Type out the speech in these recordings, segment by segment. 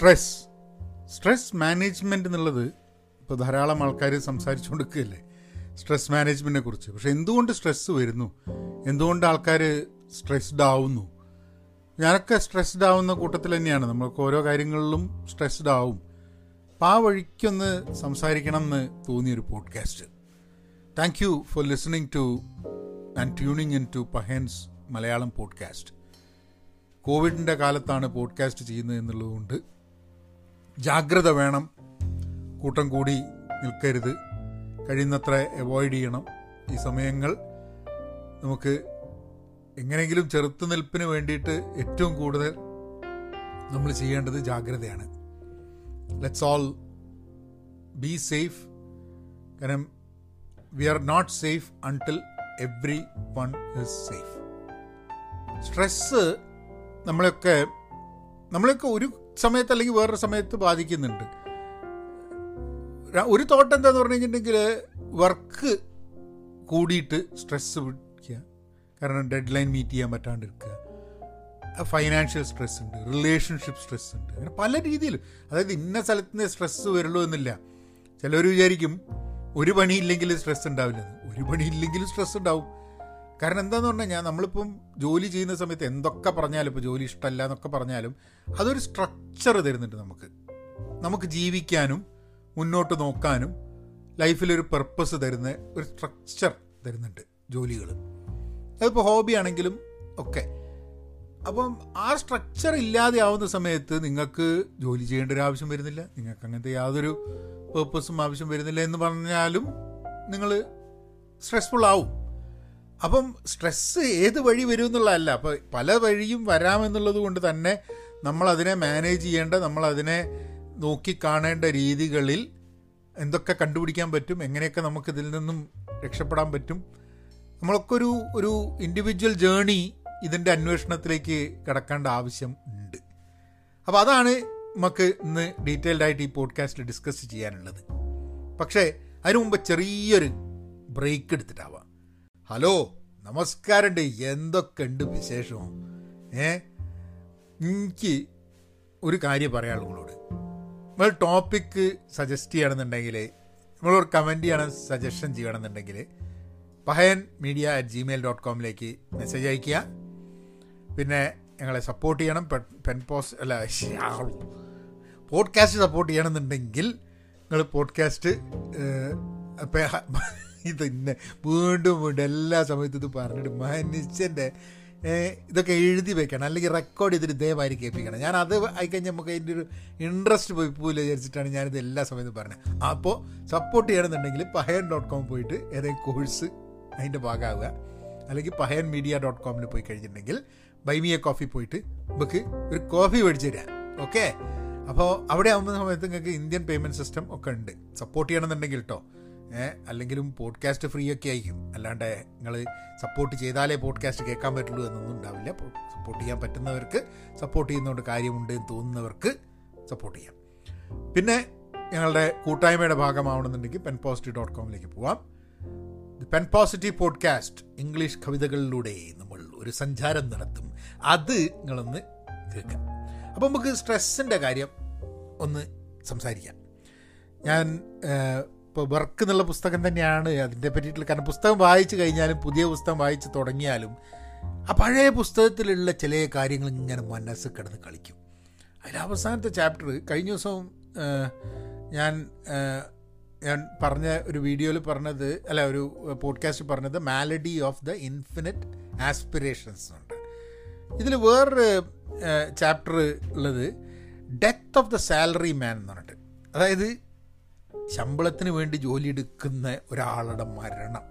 Stress management എന്നുള്ളത് ഇപ്പോൾ ധാരാളം ആൾക്കാർ സംസാരിച്ചു കൊടുക്കുകയല്ലേ സ്ട്രെസ് മാനേജ്മെൻറ്റിനെ കുറിച്ച്. പക്ഷെ എന്തുകൊണ്ട് സ്ട്രെസ്സ് വരുന്നു, എന്തുകൊണ്ട് ആൾക്കാർ സ്ട്രെസ്ഡ് ആവുന്നു? ഞാനൊക്കെ സ്ട്രെസ്ഡ് ആവുന്ന കൂട്ടത്തിൽ തന്നെയാണ്, നമ്മൾക്ക് ഓരോ കാര്യങ്ങളിലും സ്ട്രെസ്ഡ് ആവും. അപ്പോൾ ആ വഴിക്കൊന്ന് സംസാരിക്കണം എന്ന് തോന്നിയൊരു podcast. Thank you for listening to and tuning in to പഹേൻസ് മലയാളം പോഡ്കാസ്റ്റ്. കോവിഡിൻ്റെ കാലത്താണ് പോഡ്കാസ്റ്റ് ചെയ്യുന്നത് എന്നുള്ളതുകൊണ്ട് ജാഗ്രത വേണം, കൂട്ടം കൂടി നിൽക്കരുത്, കഴിയുന്നത്ര അവോയ്ഡ് ചെയ്യണം. ഈ സമയങ്ങൾ നമുക്ക് എങ്ങനെയെങ്കിലും ചെറുത്തുനിൽപ്പിന് വേണ്ടിയിട്ട് ഏറ്റവും കൂടുതൽ നമ്മൾ ചെയ്യേണ്ടത് ജാഗ്രതയാണ്. Let's all be safe. കാരണം we are not safe until everyone is safe. Stress നമ്മളെയൊക്കെ ഒരു സമയത്ത് അല്ലെങ്കിൽ വേറൊരു സമയത്ത് ബാധിക്കുന്നുണ്ട്. ഒരു തോട്ടം എന്താന്ന് പറഞ്ഞു കഴിഞ്ഞിട്ടുണ്ടെങ്കിൽ വർക്ക് കൂടിയിട്ട് സ്ട്രെസ്സ് പിടിക്കുക, കാരണം ഡെഡ് ലൈൻ മീറ്റ് ചെയ്യാൻ പറ്റാണ്ടിരിക്കുക, ഫൈനാൻഷ്യൽ സ്ട്രെസ് ഉണ്ട്, റിലേഷൻഷിപ്പ് സ്ട്രെസ് ഉണ്ട്, അങ്ങനെ പല രീതിയിൽ. അതായത് ഇന്ന സ്ഥലത്തുനിന്ന് സ്ട്രെസ്സ് വരുള്ളൂ എന്നില്ല. ചിലർ വിചാരിക്കും ഒരു പണിയില്ലെങ്കിൽ സ്ട്രെസ് ഉണ്ടാവില്ല. ഒരു പണിയില്ലെങ്കിലും സ്ട്രെസ് ഉണ്ടാവും. കാരണം എന്താണെന്ന് പറഞ്ഞാൽ നമ്മളിപ്പം ജോലി ചെയ്യുന്ന സമയത്ത് എന്തൊക്കെ പറഞ്ഞാലും, ഇപ്പോൾ ജോലി ഇഷ്ടമല്ല എന്നൊക്കെ പറഞ്ഞാലും അതൊരു സ്ട്രക്ചർ തരുന്നുണ്ട് നമുക്ക് ജീവിക്കാനും മുന്നോട്ട് നോക്കാനും. ലൈഫിലൊരു പർപ്പസ് തരുന്ന ഒരു സ്ട്രക്ചർ തരുന്നുണ്ട് ജോലികൾ, അതിപ്പോൾ ഹോബി ആണെങ്കിലും ഒക്കെ. അപ്പം ആ സ്ട്രക്ചർ ഇല്ലാതെ ആവുന്ന സമയത്ത് നിങ്ങൾക്ക് ജോലി ചെയ്യേണ്ട ഒരു ആവശ്യം വരുന്നില്ല, നിങ്ങൾക്ക് അങ്ങനത്തെ യാതൊരു പേർപ്പസും ആവശ്യം വരുന്നില്ല എന്ന് പറഞ്ഞാലും നിങ്ങൾ സ്ട്രെസ്ഫുൾ ആവും. അപ്പം സ്ട്രെസ്സ് ഏത് വഴി വരും എന്നുള്ളതല്ല, അപ്പോൾ പല വഴിയും വരാമെന്നുള്ളത് കൊണ്ട് തന്നെ നമ്മളതിനെ മാനേജ് ചെയ്യേണ്ട, നമ്മളതിനെ നോക്കിക്കാണേണ്ട രീതികളിൽ എന്തൊക്കെ കണ്ടുപിടിക്കാൻ പറ്റും, എങ്ങനെയൊക്കെ നമുക്കിതിൽ നിന്നും രക്ഷപ്പെടാൻ പറ്റും. നമ്മളൊക്കെ ഒരു ഇൻഡിവിജ്വൽ ജേണി ഇതിൻ്റെ അന്വേഷണത്തിലേക്ക് കടക്കേണ്ട ആവശ്യം ഉണ്ട്. അപ്പോൾ അതാണ് നമുക്ക് ഇന്ന് ഡീറ്റെയിൽഡായിട്ട് ഈ പോഡ്കാസ്റ്റിൽ ഡിസ്കസ് ചെയ്യാനുള്ളത്. പക്ഷേ അതിനു മുമ്പ് ചെറിയൊരു ബ്രേക്ക് എടുത്തിട്ടാവാം. ഹലോ, നമസ്കാരമുണ്ട്. എന്തൊക്കെയുണ്ട് വിശേഷം? എനിക്ക് ഒരു കാര്യം പറയാനുള്ളൂ നിങ്ങളോട്. നമ്മൾ ടോപ്പിക്ക് സജസ്റ്റ് ചെയ്യണമെന്നുണ്ടെങ്കിൽ, നമ്മളൊരു കമൻറ്റ് ചെയ്യണം, സജഷൻ ചെയ്യണമെന്നുണ്ടെങ്കിൽ pahenmedia@gmail.com മെസ്സേജ് അയയ്ക്കുക. പിന്നെ ഞങ്ങളെ സപ്പോർട്ട് ചെയ്യണം. പോഡ്കാസ്റ്റ് സപ്പോർട്ട് ചെയ്യണമെന്നുണ്ടെങ്കിൽ നിങ്ങൾ പോഡ്കാസ്റ്റ് ഇത് വീണ്ടും എല്ലാ സമയത്തും ഇത് പറഞ്ഞിട്ട് മനുഷ്യൻ്റെ ഇതൊക്കെ എഴുതി വെക്കണം, അല്ലെങ്കിൽ റെക്കോർഡ് ചെയ്തിട്ട് ദയവായി കേൾപ്പിക്കണം. ഞാനത് ആയിക്കഴിഞ്ഞാൽ നമുക്ക് അതിൻ്റെ ഒരു ഇൻട്രസ്റ്റ് പോയി പോയില്ല വിചാരിച്ചിട്ടാണ് ഞാനിത് എല്ലാ സമയത്തും പറഞ്ഞത്. അപ്പോൾ സപ്പോർട്ട് ചെയ്യണമെന്നുണ്ടെങ്കിൽ pahen.com പോയിട്ട് ഏതെങ്കിലും കോഴ്സ് അതിൻ്റെ ഭാഗമാവുക, അല്ലെങ്കിൽ pahenmedia.com പോയി കഴിഞ്ഞിട്ടുണ്ടെങ്കിൽ ബൈമിയ കോഫി പോയിട്ട് നമുക്ക് ഒരു കോഫി മേടിച്ചു തരാം. ഓക്കെ, അപ്പോൾ അവിടെ ആകുന്ന സമയത്ത് നിങ്ങൾക്ക് ഇന്ത്യൻ പേയ്മെൻറ്റ് സിസ്റ്റം ഒക്കെ ഉണ്ട്. സപ്പോർട്ട് ചെയ്യണമെന്നുണ്ടെങ്കിൽ കേട്ടോ, അല്ലെങ്കിലും പോഡ്കാസ്റ്റ് ഫ്രീ ഒക്കെ ആയിരിക്കും. അല്ലാണ്ട് നിങ്ങൾ സപ്പോർട്ട് ചെയ്താലേ പോഡ്കാസ്റ്റ് കേൾക്കാൻ പറ്റുള്ളൂ എന്നൊന്നും ഉണ്ടാവില്ല. സപ്പോർട്ട് ചെയ്യാൻ പറ്റുന്നവർക്ക് സപ്പോർട്ട് ചെയ്യുന്നതുകൊണ്ട് കാര്യമുണ്ട് എന്ന് തോന്നുന്നവർക്ക് സപ്പോർട്ട് ചെയ്യാം. പിന്നെ ഞങ്ങളുടെ കൂട്ടായ്മയുടെ ഭാഗമാവണമെന്നുണ്ടെങ്കിൽ penpositive.com പോവാം. പെൻ പോസിറ്റീവ് പോഡ്കാസ്റ്റ് ഇംഗ്ലീഷ് കവിതകളിലൂടെ നമ്മൾ ഒരു സഞ്ചാരം നടത്തും, അത് നിങ്ങളൊന്ന് കേൾക്കാം. അപ്പോൾ നമുക്ക് സ്ട്രെസ്സിൻ്റെ കാര്യം ഒന്ന് സംസാരിക്കാം. ഞാൻ ഇപ്പോൾ വർക്ക് എന്നുള്ള പുസ്തകം തന്നെയാണ് അതിൻ്റെ പറ്റിയിട്ടുള്ള, കാരണം പുസ്തകം വായിച്ചു കഴിഞ്ഞാലും പുതിയ പുസ്തകം വായിച്ച് തുടങ്ങിയാലും ആ പഴയ പുസ്തകത്തിലുള്ള ചില കാര്യങ്ങൾ ഇങ്ങനെ മനസ്സ് കിടന്ന് കളിക്കും. അതിൽ അവസാനത്തെ ചാപ്റ്റർ കഴിഞ്ഞ ദിവസവും ഞാൻ പറഞ്ഞ ഒരു വീഡിയോയിൽ പറഞ്ഞത്, അല്ല ഒരു പോഡ്കാസ്റ്റ് പറഞ്ഞത്, malady of the infinite aspirations ഉണ്ട്. ഇതിൽ വേറൊരു ചാപ്റ്റർ ഉള്ളത് death of the salary man എന്ന് പറഞ്ഞിട്ട്, അതായത് ശമ്പളത്തിന് വേണ്ടി ജോലിയെടുക്കുന്ന ഒരാളുടെ മരണം.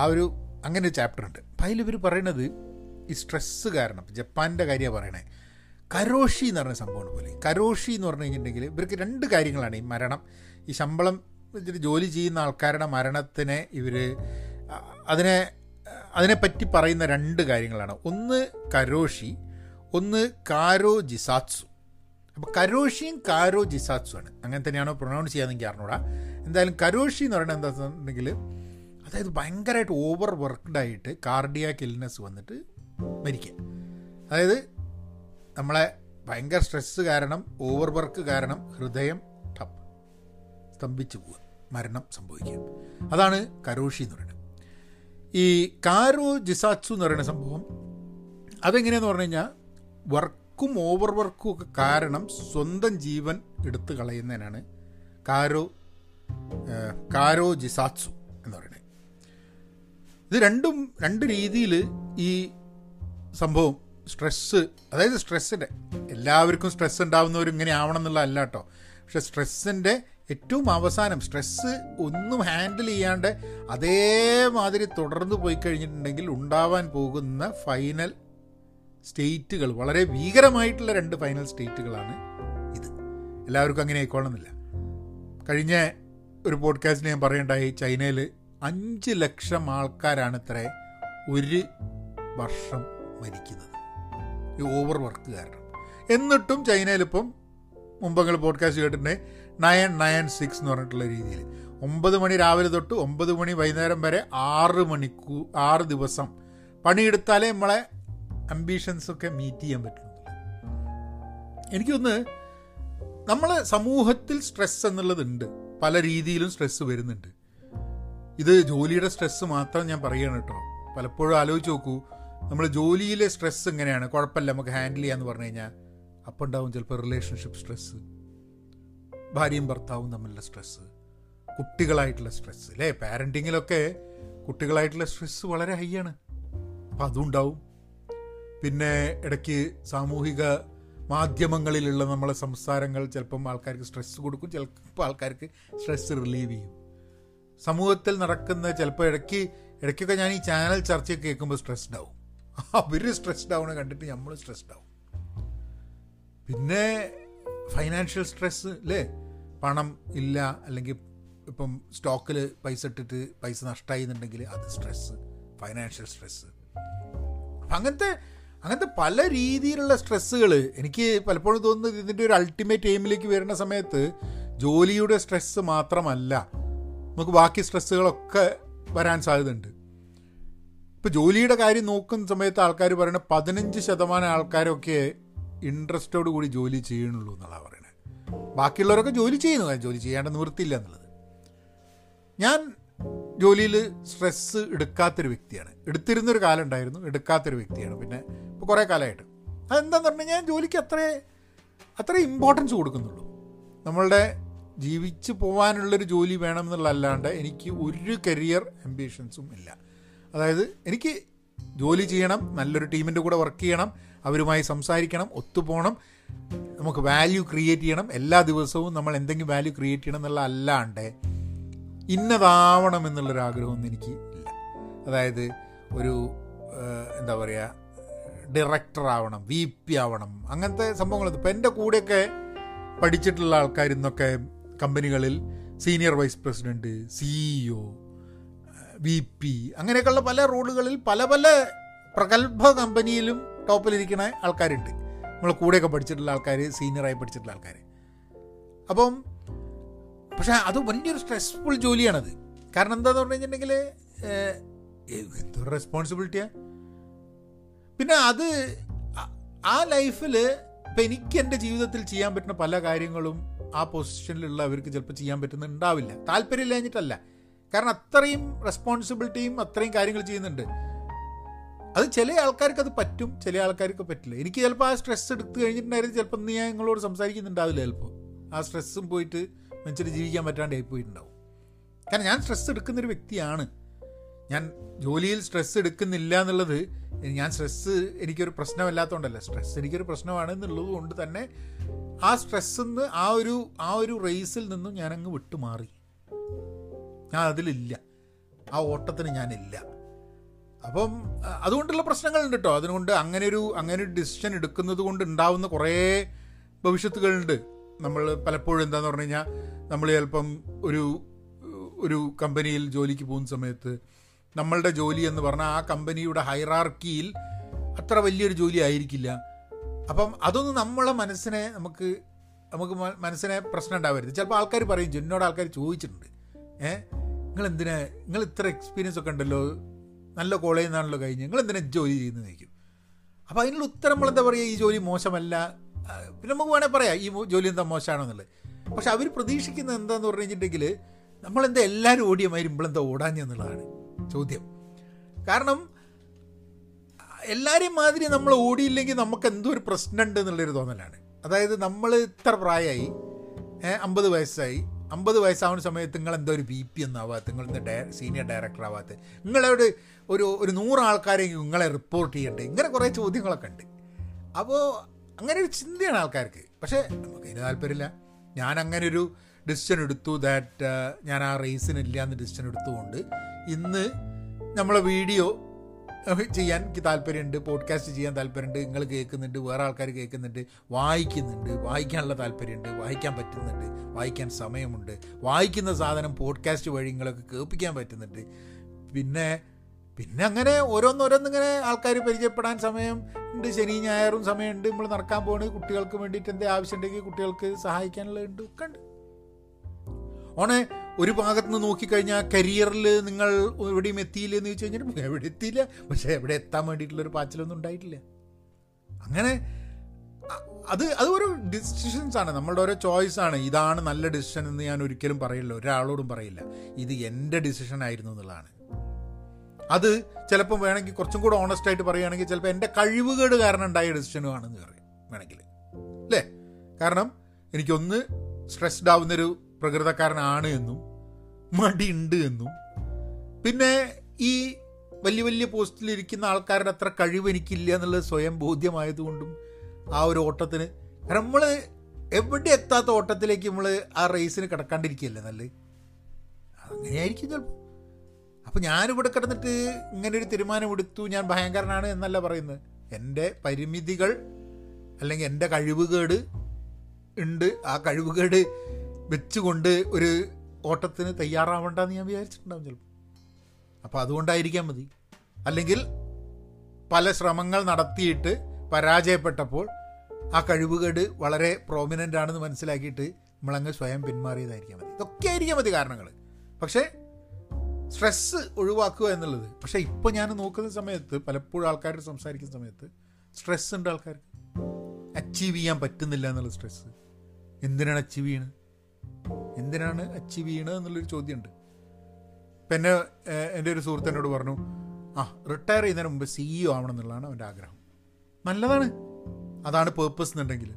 ആ ഒരു അങ്ങനെ ഒരു ചാപ്റ്റർ ഉണ്ട്. അപ്പം അതിലിവർ പറയണത് ഈ സ്ട്രെസ്സ് കാരണം, ജപ്പാൻ്റെ കാര്യമാണ് പറയണേ, കരോഷി എന്ന് പറഞ്ഞ സംഭവമാണ് പോലെ. കരോഷി എന്ന് പറഞ്ഞു കഴിഞ്ഞിട്ടുണ്ടെങ്കിൽ ഇവർക്ക് രണ്ട് കാര്യങ്ങളാണ് ഈ മരണം, ഈ ശമ്പളം ജോലി ചെയ്യുന്ന ആൾക്കാരുടെ മരണത്തിനെ ഇവർ അതിനെപ്പറ്റി പറയുന്ന രണ്ട് കാര്യങ്ങളാണ്. ഒന്ന് കരോഷി, ഒന്ന് കാരോ ജിസാത്സു. അപ്പോൾ കരോഷിയും കാരോ ജിസാത്സുമാണ്, അങ്ങനെ തന്നെയാണോ പ്രൊനൗൺസ് ചെയ്യാന്നെങ്കിൽ അറിഞ്ഞൂടാ. എന്തായാലും കരോഷി എന്ന് പറയുന്നത് എന്താണെന്നുണ്ടെങ്കിൽ, അതായത് ഭയങ്കരമായിട്ട് ഓവർ വർക്ക്ഡായിട്ട് കാർഡിയാക്ക് ഇൽനെസ് വന്നിട്ട് മരിക്കുക. അതായത് നമ്മളെ ഭയങ്കര സ്ട്രെസ്സ് കാരണം, ഓവർ വർക്ക് കാരണം ഹൃദയം ഠപ്പ് സ്തംഭിച്ചു പോവുക, മരണം സംഭവിക്കുക. അതാണ് കരോഷി എന്ന് പറയുന്നത്. ഈ കാരോ ജിസാത്സു എന്ന് പറയുന്ന സംഭവം അതെങ്ങനെയാണെന്ന് പറഞ്ഞു കഴിഞ്ഞാൽ, വർക്കും ഓവർ വർക്കും ഒക്കെ കാരണം സ്വന്തം ജീവൻ എടുത്തു കളയുന്നതിനാണ് കാരോ ജിസാത്സു എന്ന് പറയുന്നത്. ഇത് രണ്ട് രീതിയിൽ ഈ സംഭവം സ്ട്രെസ്സ്, അതായത് സ്ട്രെസ്സിൻ്റെ, എല്ലാവർക്കും സ്ട്രെസ്സ് ഉണ്ടാവുന്നവരും ഇങ്ങനെ ആവണം എന്നുള്ളതല്ല കേട്ടോ. പക്ഷെ സ്ട്രെസ്സിൻ്റെ ഏറ്റവും അവസാനം സ്ട്രെസ്സ് ഒന്നും ഹാൻഡിൽ ചെയ്യാണ്ട് അതേമാതിരി തുടർന്ന് പോയി കഴിഞ്ഞിട്ടുണ്ടെങ്കിൽ ഉണ്ടാവാൻ പോകുന്ന ഫൈനൽ സ്റ്റേറ്റുകൾ, വളരെ ഭീകരമായിട്ടുള്ള രണ്ട് ഫൈനൽ സ്റ്റേറ്റുകളാണ് ഇത്. എല്ലാവർക്കും അങ്ങനെ ആയിക്കോളണമെന്നില്ല. കഴിഞ്ഞ ഒരു പോഡ്കാസ്റ്റിന് ഞാൻ പറയണ്ടായി, ചൈനയിൽ 5 ലക്ഷം ആൾക്കാരാണ് ഇത്ര ഒരു വർഷം മരിക്കുന്നത് ഈ ഓവർ വർക്ക് കാരണം. എന്നിട്ടും ചൈനയിലിപ്പം മുമ്പങ്ങൾ പോഡ്കാസ്റ്റ് കേട്ടിട്ടുണ്ടെങ്കിൽ 996 എന്ന് പറഞ്ഞിട്ടുള്ള രീതിയിൽ 9 മണി രാവിലെ തൊട്ട് 9 മണി വൈകുന്നേരം വരെ 6 ദിവസം പണിയെടുത്താലേ നമ്മളെ അംബീഷൻസൊക്കെ മീറ്റ് ചെയ്യാൻ പറ്റുള്ളൂ. എനിക്കൊന്ന് നമ്മളെ സമൂഹത്തിൽ സ്ട്രെസ് എന്നുള്ളതുണ്ട്, പല രീതിയിലും സ്ട്രെസ്സ് വരുന്നുണ്ട്. ഇത് ജോലിയുടെ സ്ട്രെസ്സ് മാത്രം ഞാൻ പറയുകയാണ് കേട്ടോ. പലപ്പോഴും ആലോചിച്ച് നോക്കൂ, നമ്മൾ ജോലിയിലെ സ്ട്രെസ്സ് എങ്ങനെയാണ്, കുഴപ്പമില്ല നമുക്ക് ഹാൻഡിൽ ചെയ്യാമെന്ന് പറഞ്ഞു കഴിഞ്ഞാൽ, അപ്പം ഉണ്ടാവും ചിലപ്പോൾ റിലേഷൻഷിപ്പ് സ്ട്രെസ്സ്, ഭാര്യയും ഭർത്താവും തമ്മിലുള്ള സ്ട്രെസ്സ്, കുട്ടികളായിട്ടുള്ള സ്ട്രെസ്സ് അല്ലേ, പാരൻറ്റിങ്ങിലൊക്കെ കുട്ടികളായിട്ടുള്ള സ്ട്രെസ്സ് വളരെ ഹൈ ആണ്, അപ്പം അതുണ്ടാവും. പിന്നെ ഇടയ്ക്ക് സാമൂഹിക മാധ്യമങ്ങളിലുള്ള നമ്മളെ സംസാരങ്ങൾ ചിലപ്പം ആൾക്കാർക്ക് സ്ട്രെസ്സ് കൊടുക്കും, ചിലപ്പോൾ ആൾക്കാർക്ക് സ്ട്രെസ്സ് റിലീവ് ചെയ്യും. സമൂഹത്തിൽ നടക്കുന്ന ചിലപ്പോൾ ഇടയ്ക്കൊക്കെ ഞാൻ ഈ ചാനൽ ചർച്ചയൊക്കെ കേൾക്കുമ്പോൾ സ്ട്രെസ്ഡ് ആവും. അവർ സ്ട്രെസ്ഡ് ആവുന്നത് കണ്ടിട്ട് നമ്മൾ സ്ട്രെസ്ഡ് ആവും. പിന്നെ ഫൈനാൻഷ്യൽ സ്ട്രെസ്സ് അല്ലേ, പണം ഇല്ല, അല്ലെങ്കിൽ ഇപ്പം സ്റ്റോക്കിൽ പൈസ ഇട്ടിട്ട് പൈസ നഷ്ടമായി എന്നുണ്ടെങ്കിൽ അത് സ്ട്രെസ്സ്, ഫൈനാൻഷ്യൽ സ്ട്രെസ്സ്. അങ്ങനത്തെ പല രീതിയിലുള്ള സ്ട്രെസ്സുകൾ. എനിക്ക് പലപ്പോഴും തോന്നുന്നത് ഇതിൻ്റെ ഒരു അൾട്ടിമേറ്റ് എയിമിലേക്ക് വരുന്ന സമയത്ത് ജോലിയുടെ സ്ട്രെസ്സ് മാത്രമല്ല, നമുക്ക് ബാക്കി സ്ട്രെസ്സുകളൊക്കെ വരാൻ സാധ്യതയുണ്ട്. ഇപ്പോൾ ജോലിയുടെ കാര്യം നോക്കുന്ന സമയത്ത് ആൾക്കാർ പറയുന്നത് 15% ആൾക്കാരൊക്കെ ഇൻട്രസ്റ്റോട് കൂടി ജോലി ചെയ്യണുള്ളൂ എന്നുള്ളതാണ് പറയുന്നത്. ബാക്കിയുള്ളവരൊക്കെ ജോലി ചെയ്യുന്നു, ജോലി ചെയ്യാണ്ട് നിവൃത്തിയില്ല എന്നുള്ളത്. ഞാൻ ജോലിയിൽ സ്ട്രെസ്സ് എടുക്കാത്തൊരു വ്യക്തിയാണ്, എടുത്തിരുന്നൊരു കാലം ഉണ്ടായിരുന്നു, എടുക്കാത്തൊരു വ്യക്തിയാണ് പിന്നെ ഇപ്പോൾ കുറേ കാലമായിട്ട്. അതെന്താണെന്ന് പറഞ്ഞാൽ ഞാൻ ജോലിക്ക് അത്ര ഇമ്പോർട്ടൻസ് കൊടുക്കുന്നുള്ളൂ. നമ്മളുടെ ജീവിച്ച് പോകാനുള്ളൊരു ജോലി വേണം എന്നുള്ളതല്ലാണ്ട് എനിക്ക് ഒരു കരിയർ അംബീഷൻസും ഇല്ല. അതായത് എനിക്ക് ജോലി ചെയ്യണം, നല്ലൊരു ടീമിൻ്റെ കൂടെ വർക്ക് ചെയ്യണം, അവരുമായി സംസാരിക്കണം, ഒത്തുപോകണം, നമുക്ക് വാല്യൂ ക്രിയേറ്റ് ചെയ്യണം, എല്ലാ ദിവസവും നമ്മൾ എന്തെങ്കിലും വാല്യൂ ക്രിയേറ്റ് ചെയ്യണം എന്നുള്ള അല്ലാണ്ട് ഇന്നതാവണം എന്നുള്ളൊരാഗ്രഹമൊന്നും എനിക്ക് ഇല്ല. അതായത് ഒരു എന്താ പറയുക, ഡയറക്ടറാവണം, VP ആവണം, അങ്ങനത്തെ സംഭവങ്ങൾ. ഇപ്പം എൻ്റെ കൂടെയൊക്കെ പഠിച്ചിട്ടുള്ള ആൾക്കാർ ഇന്നൊക്കെ കമ്പനികളിൽ senior vice president, CEO, VP അങ്ങനെയൊക്കെയുള്ള പല റോളുകളിൽ പല പല പ്രഗത്ഭ കമ്പനിയിലും ടോപ്പിലിരിക്കുന്ന ആൾക്കാരുണ്ട്, നമ്മൾ കൂടെയൊക്കെ പഠിച്ചിട്ടുള്ള ആൾക്കാർ, സീനിയറായി പഠിച്ചിട്ടുള്ള ആൾക്കാർ. അപ്പം പക്ഷേ അത് വലിയൊരു സ്ട്രെസ്ഫുൾ ജോലിയാണത്. കാരണം എന്താണെന്ന് പറഞ്ഞു കഴിഞ്ഞിട്ടുണ്ടെങ്കിൽ എന്തൊരു റെസ്പോൺസിബിലിറ്റിയാണ്. പിന്നെ അത് ആ ലൈഫിൽ ഇപ്പം എനിക്ക് എൻ്റെ ജീവിതത്തിൽ ചെയ്യാൻ പറ്റുന്ന പല കാര്യങ്ങളും ആ പൊസിഷനിലുള്ള അവർക്ക് ചിലപ്പോൾ ചെയ്യാൻ പറ്റുന്നുണ്ടാവില്ല, താല്പര്യമില്ല കഴിഞ്ഞിട്ടല്ല, കാരണം അത്രയും റെസ്പോൺസിബിലിറ്റിയും അത്രയും കാര്യങ്ങൾ ചെയ്യുന്നുണ്ട്. അത് ചില ആൾക്കാർക്ക് അത് പറ്റും, ചില ആൾക്കാർക്ക് പറ്റില്ല. എനിക്ക് ചിലപ്പോൾ ആ സ്ട്രെസ് എടുത്തു കഴിഞ്ഞിട്ടുണ്ടായിരുന്നു, ചിലപ്പോൾ ഇന്ന് ഞാൻ നിങ്ങളോട് സംസാരിക്കുന്നുണ്ടാവില്ല, ചിലപ്പോൾ ആ സ്ട്രെസ്സും പോയിട്ട് മനുഷ്യർ ജീവിക്കാൻ പറ്റാണ്ടായി പോയിട്ടുണ്ടാവും. കാരണം ഞാൻ സ്ട്രെസ് എടുക്കുന്നൊരു വ്യക്തിയാണ്. ഞാൻ ജോലിയിൽ സ്ട്രെസ് എടുക്കുന്നില്ല എന്നുള്ളത്, ഞാൻ സ്ട്രെസ് എനിക്കൊരു പ്രശ്നമല്ലാത്തതുകൊണ്ടല്ല, സ്ട്രെസ് എനിക്കൊരു പ്രശ്നമാണ് എന്നുള്ളത് കൊണ്ട് തന്നെ ആ സ്ട്രെസ്സിൽ നിന്ന് ആ ഒരു റേസിൽ നിന്നും ഞാനങ്ങ് വിട്ടുമാറി, ഞാൻ അതിലില്ല, ആ ഓട്ടത്തിന് ഞാനില്ല. അപ്പം അതുകൊണ്ടുള്ള പ്രശ്നങ്ങളുണ്ട് കേട്ടോ. അതുകൊണ്ട് അങ്ങനെയൊരു ഡിസിഷൻ എടുക്കുന്നത് കൊണ്ട് ഉണ്ടാവുന്ന കുറേ ഭവിഷ്യത്തുകളുണ്ട്. നമ്മൾ പലപ്പോഴും എന്താണെന്ന് പറഞ്ഞു കഴിഞ്ഞാൽ, നമ്മൾ ചിലപ്പം ഒരു കമ്പനിയിൽ ജോലിക്ക് പോകുന്ന സമയത്ത് നമ്മളുടെ ജോലി എന്ന് പറഞ്ഞാൽ ആ കമ്പനിയുടെ ഹൈറാർക്കിയിൽ അത്ര വലിയൊരു ജോലി ആയിരിക്കില്ല. അപ്പം അതൊന്നും നമ്മളെ മനസ്സിനെ നമുക്ക് മനസ്സിനെ പ്രശ്നം ഉണ്ടാവരുത്. ചിലപ്പോൾ ആൾക്കാർ പറയും, എന്നോട് ആൾക്കാർ ചോദിച്ചിട്ടുണ്ട്, നിങ്ങൾ ഇത്ര എക്സ്പീരിയൻസ് ഒക്കെ ഉണ്ടല്ലോ, നല്ല കോളേജിൽ നിന്നാണല്ലോ കഴിഞ്ഞ്, നിങ്ങൾ എന്തിനാ ജോലി ചെയ്യുന്നത് ചോദിക്കും. അപ്പോൾ അതിനുള്ള ഉത്തരം നമ്മളെന്താ പറയുക, ഈ ജോലി മോശമല്ല, പിന്നെ നമുക്ക് വേണേൽ പറയാം ഈ ജോലി എന്താ മോശമാണെന്നുള്ളത്. പക്ഷെ അവർ പ്രതീക്ഷിക്കുന്നത് എന്താന്ന് പറഞ്ഞു കഴിഞ്ഞിട്ടുണ്ടെങ്കിൽ നമ്മളെന്താ എല്ലാവരും ഓടിയമാതിരി ഇമ്പളെന്താ ഓടാഞ്ഞെന്നുള്ളതാണ് ചോദ്യം. കാരണം എല്ലാവരെയും മാതിരി നമ്മൾ ഓടിയില്ലെങ്കിൽ നമുക്ക് എന്തോ ഒരു പ്രശ്നമുണ്ട് എന്നുള്ളൊരു തോന്നലാണ്. അതായത് നമ്മൾ ഇത്ര പ്രായമായി 50 വയസ്സായി, 50 വയസ്സാവുന്ന സമയത്ത് നിങ്ങളെന്തോ ഒരു BP ഒന്നും ആവാത്ത, നിങ്ങളെന്താ സീനിയർ ഡയറക്ടർ ആവാത്ത, നിങ്ങളോട് ഒരു 100 ആൾക്കാരെങ്കിൽ നിങ്ങളെ റിപ്പോർട്ട് ചെയ്യണ്ടേ, ഇങ്ങനെ കുറേ ചോദ്യങ്ങളൊക്കെ ഉണ്ട്. അപ്പോൾ അങ്ങനെ ഒരു ചിന്തയാണ് ആൾക്കാർക്ക്. പക്ഷേ നമുക്കതിന് താല്പര്യമില്ല. ഞാനങ്ങനൊരു ഡിസിഷൻ എടുത്തു, ദാറ്റ് ഞാൻ ആ റേസിനില്ലാന്ന് ഡിസിഷൻ എടുത്തുകൊണ്ട് ഇന്ന് നമ്മളെ വീഡിയോ ചെയ്യാൻ എനിക്ക് താല്പര്യമുണ്ട്, പോഡ്കാസ്റ്റ് ചെയ്യാൻ താല്പര്യമുണ്ട്, നിങ്ങൾ കേൾക്കുന്നുണ്ട്, വേറെ ആൾക്കാർ കേൾക്കുന്നുണ്ട്, വായിക്കാനുള്ള താല്പര്യമുണ്ട്, വായിക്കാൻ പറ്റുന്നുണ്ട്, വായിക്കാൻ സമയമുണ്ട്, വായിക്കുന്ന സാധനം പോഡ്കാസ്റ്റ് വഴി നിങ്ങളൊക്കെ കേൾപ്പിക്കാൻ പറ്റുന്നുണ്ട്. പിന്നെ അങ്ങനെ ഓരോന്നോരോന്നിങ്ങനെ ആൾക്കാർ പരിചയപ്പെടാൻ സമയം ഉണ്ട്, ശനി ഞായറും സമയമുണ്ട്, നമ്മൾ നടക്കാൻ പോകുന്നത്, കുട്ടികൾക്ക് വേണ്ടിയിട്ട് എന്തെങ്കിലും ആവശ്യമുണ്ടെങ്കിൽ കുട്ടികൾക്ക് സഹായിക്കാനുള്ളത് ഒക്കെ ഉണ്ട്. ഓണേ ഒരു ഭാഗത്ത് നിന്ന് നോക്കിക്കഴിഞ്ഞാൽ കരിയറിൽ നിങ്ങൾ എവിടെയും എത്തിയില്ല എന്ന് ചോദിച്ചു കഴിഞ്ഞാൽ എവിടെ എത്തിയില്ല, പക്ഷേ എവിടെ എത്താൻ വേണ്ടിയിട്ടുള്ളൊരു പാച്ചിലൊന്നും ഉണ്ടായിട്ടില്ല. അങ്ങനെ അത് ഓരോ ഡിസിഷൻസാണ്, നമ്മളുടെ ഓരോ ചോയ്സാണ്. ഇതാണ് നല്ല ഡിസിഷൻ എന്ന് ഞാൻ ഒരിക്കലും പറയില്ല, ഒരാളോടും പറയില്ല. ഇത് എൻ്റെ ഡിസിഷൻ ആയിരുന്നു എന്നുള്ളതാണ്. അത് ചിലപ്പം വേണമെങ്കിൽ കുറച്ചും കൂടെ ഓണസ്റ്റായിട്ട് പറയുകയാണെങ്കിൽ ചിലപ്പോൾ എൻ്റെ കഴിവുകേട് കാരണം ഉണ്ടായ ഡിസിഷനുമാണെന്ന് പറയും വേണമെങ്കിൽ, അല്ലേ? കാരണം എനിക്കൊന്ന് സ്ട്രെസ്ഡ് ആവുന്നൊരു പ്രകൃതക്കാരനാണ് എന്നും മടിയുണ്ട് എന്നും, പിന്നെ ഈ വലിയ വലിയ പോസ്റ്റിലിരിക്കുന്ന ആൾക്കാരുടെ അത്ര കഴിവ് എനിക്കില്ല എന്നുള്ളത് സ്വയം ബോധ്യമായതുകൊണ്ടും ആ ഒരു ഓട്ടത്തിന്, കാരണം നമ്മൾ എവിടെ എത്താത്ത ഓട്ടത്തിലേക്ക് നമ്മൾ ആ റേസിന് കിടക്കാണ്ടിരിക്കുകയല്ലേ നല്ലത്, അങ്ങനെയായിരിക്കും ചിലപ്പോൾ. അപ്പോൾ ഞാനിവിടെ കിടന്നിട്ട് ഇങ്ങനൊരു തീരുമാനമെടുത്തു, ഞാൻ ഭയങ്കരനാണ് എന്നല്ല പറയുന്നത്. എൻ്റെ പരിമിതികൾ അല്ലെങ്കിൽ എൻ്റെ കഴിവുകേട് ഉണ്ട്, ആ കഴിവുകേട് വെച്ചുകൊണ്ട് ഒരു ഓട്ടത്തിന് തയ്യാറാവണ്ടെന്ന് ഞാൻ വിചാരിച്ചിട്ടുണ്ടാവും ചിലപ്പോൾ. അപ്പോൾ അതുകൊണ്ടായിരിക്കാൻ മതി. അല്ലെങ്കിൽ പല ശ്രമങ്ങൾ നടത്തിയിട്ട് പരാജയപ്പെട്ടപ്പോൾ ആ കഴിവുകേട് വളരെ പ്രോമിനൻ്റ് ആണെന്ന് മനസ്സിലാക്കിയിട്ട് നമ്മളങ്ങ് സ്വയം പിന്മാറിയതായിരിക്കാൻ മതി. ഇതൊക്കെ ആയിരിക്കാൻ മതി കാരണങ്ങൾ. പക്ഷേ സ്ട്രെസ്സ് ഒഴിവാക്കുക എന്നുള്ളത്. പക്ഷേ ഇപ്പോൾ ഞാൻ നോക്കുന്ന സമയത്ത് പലപ്പോഴും ആൾക്കാരോട് സംസാരിക്കുന്ന സമയത്ത് സ്ട്രെസ് ഉണ്ട് ആൾക്കാർക്ക്, അച്ചീവ് ചെയ്യാൻ പറ്റുന്നില്ല എന്നുള്ള സ്ട്രെസ്സ്. എന്തിനാണ് അച്ചീവ് ചെയ്യണത് എന്നുള്ളൊരു ചോദ്യമുണ്ട്. പിന്നെ എൻ്റെ ഒരു സുഹൃത്തിനോട് പറഞ്ഞു, റിട്ടയർ ചെയ്യുന്നതിന് മുമ്പ് CEO ആവണം എന്നുള്ളതാണ് അവൻ്റെ ആഗ്രഹം. നല്ലതാണ്, അതാണ് പേർപ്പസ് എന്നുണ്ടെങ്കിൽ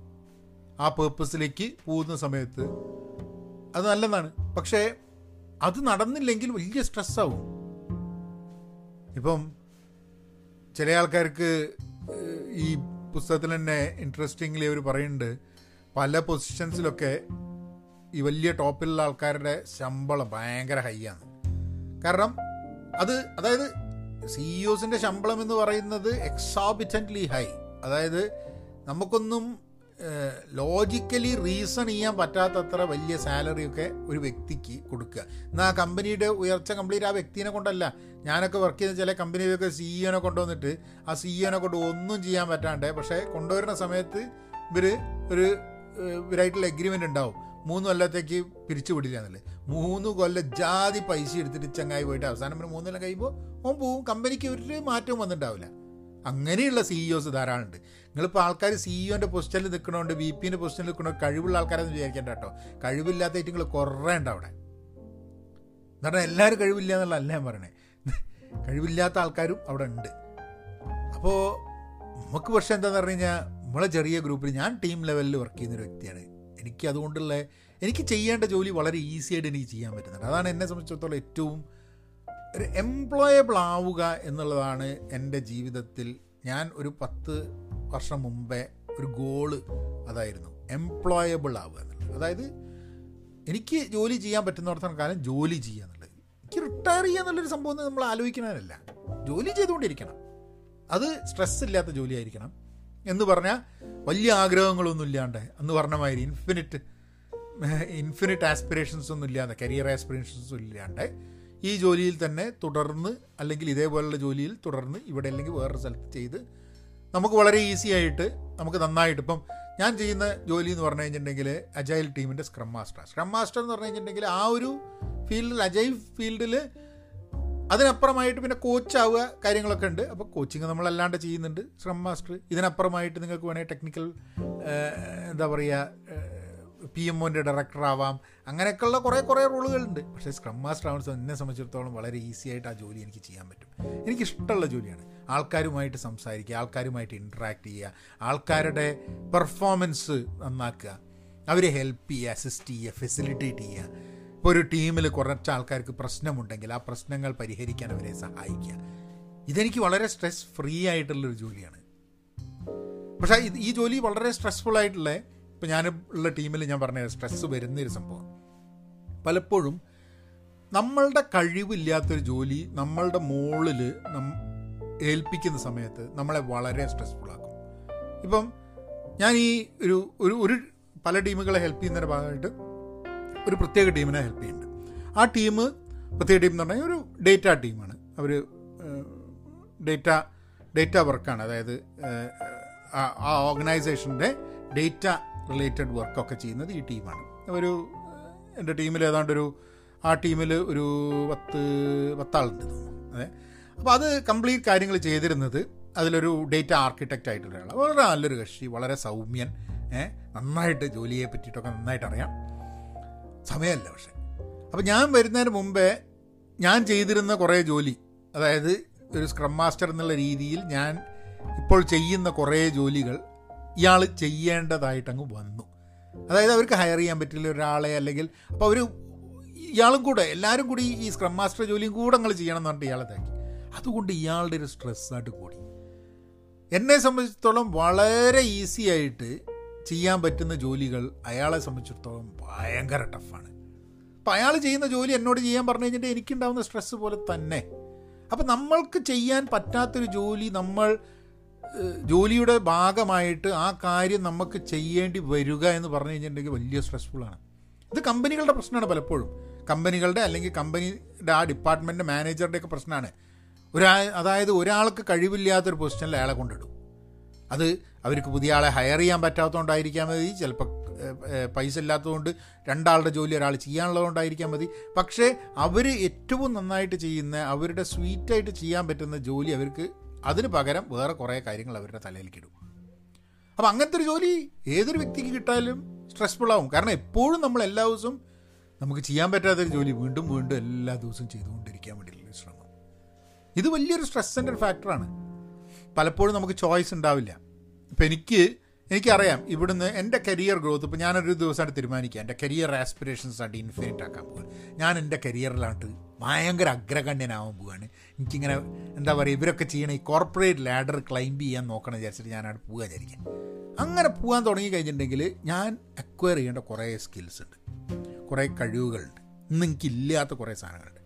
ആ പേർപ്പസിലേക്ക് പോകുന്ന സമയത്ത് അത് നല്ലതാണ്. പക്ഷേ അത് നടന്നില്ലെങ്കിൽ വലിയ സ്ട്രെസ്സാവും. ഇപ്പം ചില ആൾക്കാർക്ക് ഈ പുസ്തകത്തിൽ തന്നെ ഇൻട്രസ്റ്റിംഗ്ലി അവർ പറയുന്നുണ്ട്, പല പൊസിഷൻസിലൊക്കെ ഈ വലിയ ടോപ്പിലുള്ള ആൾക്കാരുടെ ശമ്പളം ഭയങ്കര ഹൈ ആണ്. കാരണം അതായത് CEOസിൻ്റെ ശമ്പളം എന്ന് പറയുന്നത് എക്സോബിറ്റൻ്റ്ലി ഹൈ. അതായത് നമുക്കൊന്നും ലോജിക്കലി റീസൺ ചെയ്യാൻ പറ്റാത്തത്ര വലിയ സാലറിയൊക്കെ ഒരു വ്യക്തിക്ക് കൊടുക്കുക. എന്നാൽ ആ കമ്പനിയുടെ ഉയർച്ച കംപ്ലീറ്റ് ആ വ്യക്തിനെ കൊണ്ടല്ല. ഞാനൊക്കെ വർക്ക് ചെയ്യുന്ന ചില കമ്പനിയിലൊക്കെ CEO കൊണ്ടുവന്നിട്ട് ആ CEO കൊണ്ട് ഒന്നും ചെയ്യാൻ പറ്റാണ്ട്, പക്ഷേ കൊണ്ടുവരുന്ന സമയത്ത് ഇവരായിട്ടുള്ള എഗ്രിമെൻ്റ് ഉണ്ടാവും, 3 കൊല്ലത്തേക്ക് പിരിച്ചു വിടില്ല എന്നുള്ളത്. 3 കൊല്ലം ജാതി പൈസ എടുത്തിട്ട് ചങ്ങായി പോയിട്ട് അവസാനം പിന്നെ 3 കൊല്ലം കഴിയുമ്പോൾ ഓൻ പോവും, കമ്പനിക്ക് ഒരു മാറ്റവും വന്നിട്ടുണ്ടാവില്ല. അങ്ങനെയുള്ള CEOസ് ധാരാളം ഉണ്ട്. നിങ്ങളിപ്പോൾ ആൾക്കാർ CEOൻ്റെ പൊസിഷനിൽ നിൽക്കണോണ്ട് VPൻ്റെ പൊസിഷനിൽ നിൽക്കണോ കഴിവുള്ള ആൾക്കാരെന്ന് വിചാരിക്കേണ്ട കേട്ടോ. കഴിവില്ലാത്ത ഏറ്റങ്ങൾ കുറേ ഉണ്ട് അവിടെ. എന്ന് പറഞ്ഞാൽ എല്ലാവരും കഴിവില്ല എന്നുള്ളതല്ല ഞാൻ പറയണേ, കഴിവില്ലാത്ത ആൾക്കാരും അവിടെ ഉണ്ട്. അപ്പോൾ നമുക്ക് പക്ഷേ എന്താന്ന് പറഞ്ഞു കഴിഞ്ഞാൽ നമ്മളെ ചെറിയ ഗ്രൂപ്പിൽ ഞാൻ ടീം ലെവലിൽ വർക്ക് ചെയ്യുന്നൊരു വ്യക്തിയാണ്. അതുകൊണ്ടുള്ള എനിക്ക് ചെയ്യേണ്ട ജോലി വളരെ ഈസി ആയിട്ട് എനിക്ക് ചെയ്യാൻ പറ്റുന്നുണ്ട്. അതാണ് എന്നെ സംബന്ധിച്ചിടത്തോളം ഏറ്റവും ഒരു എംപ്ലോയബിൾ ആവുക എന്നുള്ളതാണ്. എൻ്റെ ജീവിതത്തിൽ ഞാൻ ഒരു 10 വർഷം മുമ്പേ ഒരു ഗോള് അതായിരുന്നു, എംപ്ലോയബിൾ ആവുക എന്നുള്ളത്. അതായത് എനിക്ക് ജോലി ചെയ്യാൻ പറ്റുന്നിടത്തോളം കാലം ജോലി ചെയ്യുക എന്നുള്ളത്. എനിക്ക് റിട്ടയർ ചെയ്യുക എന്നുള്ളൊരു സംഭവം നമ്മൾ ആലോചിക്കണമെന്നല്ല, ജോലി ചെയ്തുകൊണ്ടിരിക്കണം, അത് സ്ട്രെസ് ഇല്ലാത്ത ജോലി ആയിരിക്കണം എന്ന് പറഞ്ഞാൽ വലിയ ആഗ്രഹങ്ങളൊന്നും ഇല്ലാണ്ട്, എന്ന് പറഞ്ഞ മാതിരി ഇൻഫിനിറ്റ് ആസ്പിറേഷൻസൊന്നും ഇല്ലാതെ, കരിയർ ആസ്പിറേഷൻസും ഇല്ലാണ്ട് ഈ ജോലിയിൽ തന്നെ തുടർന്ന്, അല്ലെങ്കിൽ ഇതേപോലുള്ള ജോലിയിൽ തുടർന്ന് ഇവിടെ അല്ലെങ്കിൽ വേറൊരു സ്ഥലത്ത് ചെയ്ത് നമുക്ക് വളരെ ഈസി ആയിട്ട് നമുക്ക് നന്നായിട്ട്. ഇപ്പം ഞാൻ ചെയ്യുന്ന ജോലി എന്ന് പറഞ്ഞു കഴിഞ്ഞിട്ടുണ്ടെങ്കിൽ അജൈൽ ടീമിൻ്റെ സ്ക്രം മാസ്റ്റർ എന്ന് പറഞ്ഞു കഴിഞ്ഞിട്ടുണ്ടെങ്കിൽ ആ ഒരു ഫീൽഡിൽ, അജൈൽ ഫീൽഡിൽ അതിനപ്പുറമായിട്ട് പിന്നെ കോച്ചാവുക കാര്യങ്ങളൊക്കെ ഉണ്ട്. അപ്പോൾ കോച്ചിങ് നമ്മളല്ലാണ്ട് ചെയ്യുന്നുണ്ട് സ്ക്രം മാസ്റ്റർ. ഇതിനപ്പുറമായിട്ട് നിങ്ങൾക്ക് വേണമെങ്കിൽ ടെക്നിക്കൽ എന്താ പറയുക PMOൻ്റെ ഡയറക്ടറാവാം. അങ്ങനെയൊക്കെയുള്ള കുറേ റോളുകളുണ്ട്. പക്ഷേ സ്ക്രം മാസ്റ്റർ ആവുന്ന എന്നെ സംബന്ധിച്ചിടത്തോളം വളരെ ഈസി ആയിട്ട് ആ ജോലി എനിക്ക് ചെയ്യാൻ പറ്റും. എനിക്കിഷ്ടമുള്ള ജോലിയാണ്. ആൾക്കാരുമായിട്ട് സംസാരിക്കുക, ആൾക്കാരുമായിട്ട് ഇൻട്രാക്ട് ചെയ്യുക, ആൾക്കാരുടെ പെർഫോമൻസ് നന്നാക്കുക, അവരെ ഹെൽപ്പ് ചെയ്യുക, അസിസ്റ്റ് ചെയ്യുക, ഫെസിലിറ്റേറ്റ് ചെയ്യുക. ഇപ്പോൾ ഒരു ടീമിൽ കുറച്ച് ആൾക്കാർക്ക് പ്രശ്നമുണ്ടെങ്കിൽ ആ പ്രശ്നങ്ങൾ പരിഹരിക്കാൻ അവരെ സഹായിക്കുക. ഇതെനിക്ക് വളരെ സ്ട്രെസ് ഫ്രീ ആയിട്ടുള്ളൊരു ജോലിയാണ്. പക്ഷേ ഈ ജോലി വളരെ സ്ട്രെസ്ഫുൾ ആയിട്ടുള്ള, ഇപ്പോൾ ഞാൻ ഉള്ള ടീമിൽ ഞാൻ പറഞ്ഞ സ്ട്രെസ്സ് വരുന്നൊരു സംഭവം. പലപ്പോഴും നമ്മളുടെ കഴിവില്ലാത്തൊരു ജോലി നമ്മളുടെ മുകളിൽ ഏൽപ്പിക്കുന്ന സമയത്ത് നമ്മളെ വളരെ സ്ട്രെസ്ഫുള്ളാക്കും. ഇപ്പം ഞാൻ ഈ ഒരു പല ടീമുകളെ ഹെൽപ്പ് ചെയ്യുന്നതിൻ്റെ ഭാഗമായിട്ട് ഒരു പ്രത്യേക ടീമിനെ ഹെൽപ്പ് ചെയ്യുന്നുണ്ട്. ആ ടീം പ്രത്യേക ടീം എന്ന് പറഞ്ഞാൽ ഒരു ഡേറ്റ ടീമാണ്. അവർ ഡേറ്റ വർക്കാണ്, അതായത് ആ ഓർഗനൈസേഷൻ്റെ ഡേറ്റ റിലേറ്റഡ് വർക്കൊക്കെ ചെയ്യുന്നത് ഈ ടീമാണ്. ഒരു എൻ്റെ ടീമിൽ ആ ടീമിൽ ഒരു 10 ആളുണ്ട് തോന്നുന്നു. അതെ, അപ്പോൾ അത് കംപ്ലീറ്റ് കാര്യങ്ങൾ ചെയ്തിരുന്നത് അതിലൊരു ഡേറ്റ ആർക്കിടെക്റ്റ് ആയിട്ടുള്ള ആളാണ്. വളരെ നല്ലൊരു കക്ഷി, വളരെ സൗമ്യൻ, നന്നായിട്ട് ജോലിയെ പറ്റിയിട്ടൊക്കെ നന്നായിട്ട് അറിയാം. സമയമല്ല പക്ഷേ. അപ്പോൾ ഞാൻ വരുന്നതിന് മുമ്പേ ഞാൻ ചെയ്തിരുന്ന കുറേ ജോലി, അതായത് ഒരു സ്ക്രം മാസ്റ്റർ എന്നുള്ള രീതിയിൽ ഞാൻ ഇപ്പോൾ ചെയ്യുന്ന കുറേ ജോലികൾ ഇയാൾ ചെയ്യേണ്ടതായിട്ടങ്ങ് വന്നു. അതായത് അവർക്ക് ഹയർ ചെയ്യാൻ പറ്റില്ല ഒരാളെ, അല്ലെങ്കിൽ അപ്പോൾ അവർ ഇയാളും കൂടെ എല്ലാവരും കൂടി ഈ സ്ക്രം മാസ്റ്റർ ജോലിയും കൂടെ നിങ്ങൾ ചെയ്യണം എന്ന് പറഞ്ഞിട്ട് ഇയാളെ താക്കി. അതുകൊണ്ട് ഇയാളുടെ ഒരു സ്ട്രെസ്സായിട്ട് കൂടി. എന്നെ സംബന്ധിച്ചിടത്തോളം വളരെ ഈസി ആയിട്ട് ചെയ്യാൻ പറ്റുന്ന ജോലികൾ അയാളെ സംബന്ധിച്ചിടത്തോളം ഭയങ്കര ടഫാണ്. അപ്പോൾ അയാൾ ചെയ്യുന്ന ജോലി എന്നോട് ചെയ്യാൻ പറഞ്ഞു കഴിഞ്ഞിട്ട് എനിക്കുണ്ടാകുന്ന സ്ട്രെസ്സ് പോലെ തന്നെ. അപ്പോൾ നമ്മൾക്ക് ചെയ്യാൻ പറ്റാത്തൊരു ജോലി നമ്മൾ ജോലിയുടെ ഭാഗമായിട്ട് ആ കാര്യം നമുക്ക് ചെയ്യേണ്ടി വരിക എന്ന് പറഞ്ഞു കഴിഞ്ഞിട്ടുണ്ടെങ്കിൽ വലിയ സ്ട്രെസ്ഫുള്ളാണ്. ഇത് കമ്പനികളുടെ പ്രശ്നമാണ് പലപ്പോഴും. കമ്പനികളുടെ അല്ലെങ്കിൽ കമ്പനിയുടെ ആ ഡിപ്പാർട്ട്മെൻറ്റ് മാനേജറുടെയൊക്കെ പ്രശ്നമാണ്. അതായത് ഒരാൾക്ക് കഴിവില്ലാത്തൊരു പൊസിഷനിൽ അയാളെ കൊണ്ടിടും. അത് അവർക്ക് പുതിയ ആളെ ഹയർ ചെയ്യാൻ പറ്റാത്തതുകൊണ്ടായിരിക്കാൻ മതി, ചിലപ്പോൾ പൈസ ഇല്ലാത്തതുകൊണ്ട് രണ്ടാളുടെ ജോലി ഒരാൾ ചെയ്യാനുള്ളതുകൊണ്ടായിരിക്കാൻ മതി. പക്ഷേ അവർ ഏറ്റവും നന്നായിട്ട് ചെയ്യുന്ന, അവരുടെ സ്വീറ്റായിട്ട് ചെയ്യാൻ പറ്റുന്ന ജോലി അവർക്ക് അതിന് പകരം വേറെ കുറേ കാര്യങ്ങൾ അവരുടെ തലയിലേക്കിടും. അപ്പോൾ അങ്ങനത്തെ ഒരു ജോലി ഏതൊരു വ്യക്തിക്ക് കിട്ടാലും സ്ട്രെസ്ഫുള്ളാവും. കാരണം എപ്പോഴും നമ്മൾ എല്ലാ ദിവസവും നമുക്ക് ചെയ്യാൻ പറ്റാത്തൊരു ജോലി വീണ്ടും വീണ്ടും എല്ലാ ദിവസവും ചെയ്തുകൊണ്ടിരിക്കാൻ വേണ്ടിയിട്ടുള്ളൊരു ശ്രമം. ഇത് വലിയൊരു സ്ട്രെസ്സിൻ്റെ ഒരു ഫാക്ടറാണ്. പലപ്പോഴും നമുക്ക് ചോയ്സ് ഉണ്ടാവില്ല. ഇപ്പം എനിക്കറിയാം ഇവിടുന്ന് എൻ്റെ കരിയർ ഗ്രോത്ത്, ഇപ്പോൾ ഞാനൊരു ദിവസമായിട്ട് തീരുമാനിക്കുക എൻ്റെ കരിയർ ആസ്പിറേഷൻസ് ആയിട്ട് ഇൻഫിനിറ്റ് ആക്കാൻ പോകുക, ഞാൻ എൻ്റെ കരിയറിലായിട്ട് ഭയങ്കര അഗ്രഗണ്യനാവാൻ പോവുകയാണ്, എനിക്കിങ്ങനെ എന്താ പറയുക ഇവരൊക്കെ ചെയ്യണ ഈ കോർപ്പറേറ്റ് ലാഡർ ക്ലൈംബ് ചെയ്യാൻ നോക്കണം വിചാരിച്ചിട്ട് ഞാനവിടെ പോവുക വിചാരിക്കാം. അങ്ങനെ പോകാൻ തുടങ്ങി കഴിഞ്ഞിട്ടുണ്ടെങ്കിൽ ഞാൻ അക്വയർ ചെയ്യേണ്ട കുറേ സ്കിൽസ് ഉണ്ട്, കുറേ കഴിവുകളുണ്ട്, ഇന്ന് എനിക്കില്ലാത്ത കുറേ സാധനങ്ങളുണ്ട്.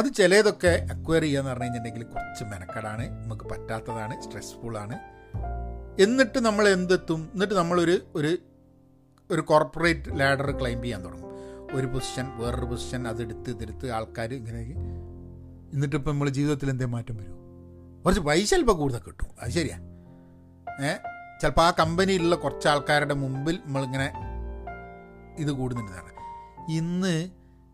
അത് ചിലതൊക്കെ അക്വയർ ചെയ്യാന്ന് പറഞ്ഞു കഴിഞ്ഞിട്ടുണ്ടെങ്കിൽ കുറച്ച് മെനക്കെടാണ്, നമുക്ക് പറ്റാത്തതാണ്, സ്ട്രെസ്ഫുള്ളാണ്. എന്നിട്ട് നമ്മൾ എന്തെത്തും, എന്നിട്ട് നമ്മളൊരു ഒരു ഒരു കോർപ്പറേറ്റ് ലാഡർ ക്ലൈംബ് ചെയ്യാൻ തുടങ്ങും. ഒരു പൊസിഷൻ, വേറൊരു പൊസിഷൻ, അതെടുത്ത് ഇതെടുത്ത് ആൾക്കാർ ഇങ്ങനെ. എന്നിട്ടിപ്പോൾ നമ്മൾ ജീവിതത്തിൽ എന്തേ മാറ്റം വരും? കുറച്ച് പൈസ ചിലപ്പോൾ കൂടുതൽ കിട്ടും, അത് ശരിയാ. ചിലപ്പോൾ ആ കമ്പനിയിലുള്ള കുറച്ച് ആൾക്കാരുടെ മുമ്പിൽ നമ്മളിങ്ങനെ ഇത് കൂടുന്നുണ്ടെന്നാണ്. ഇന്ന്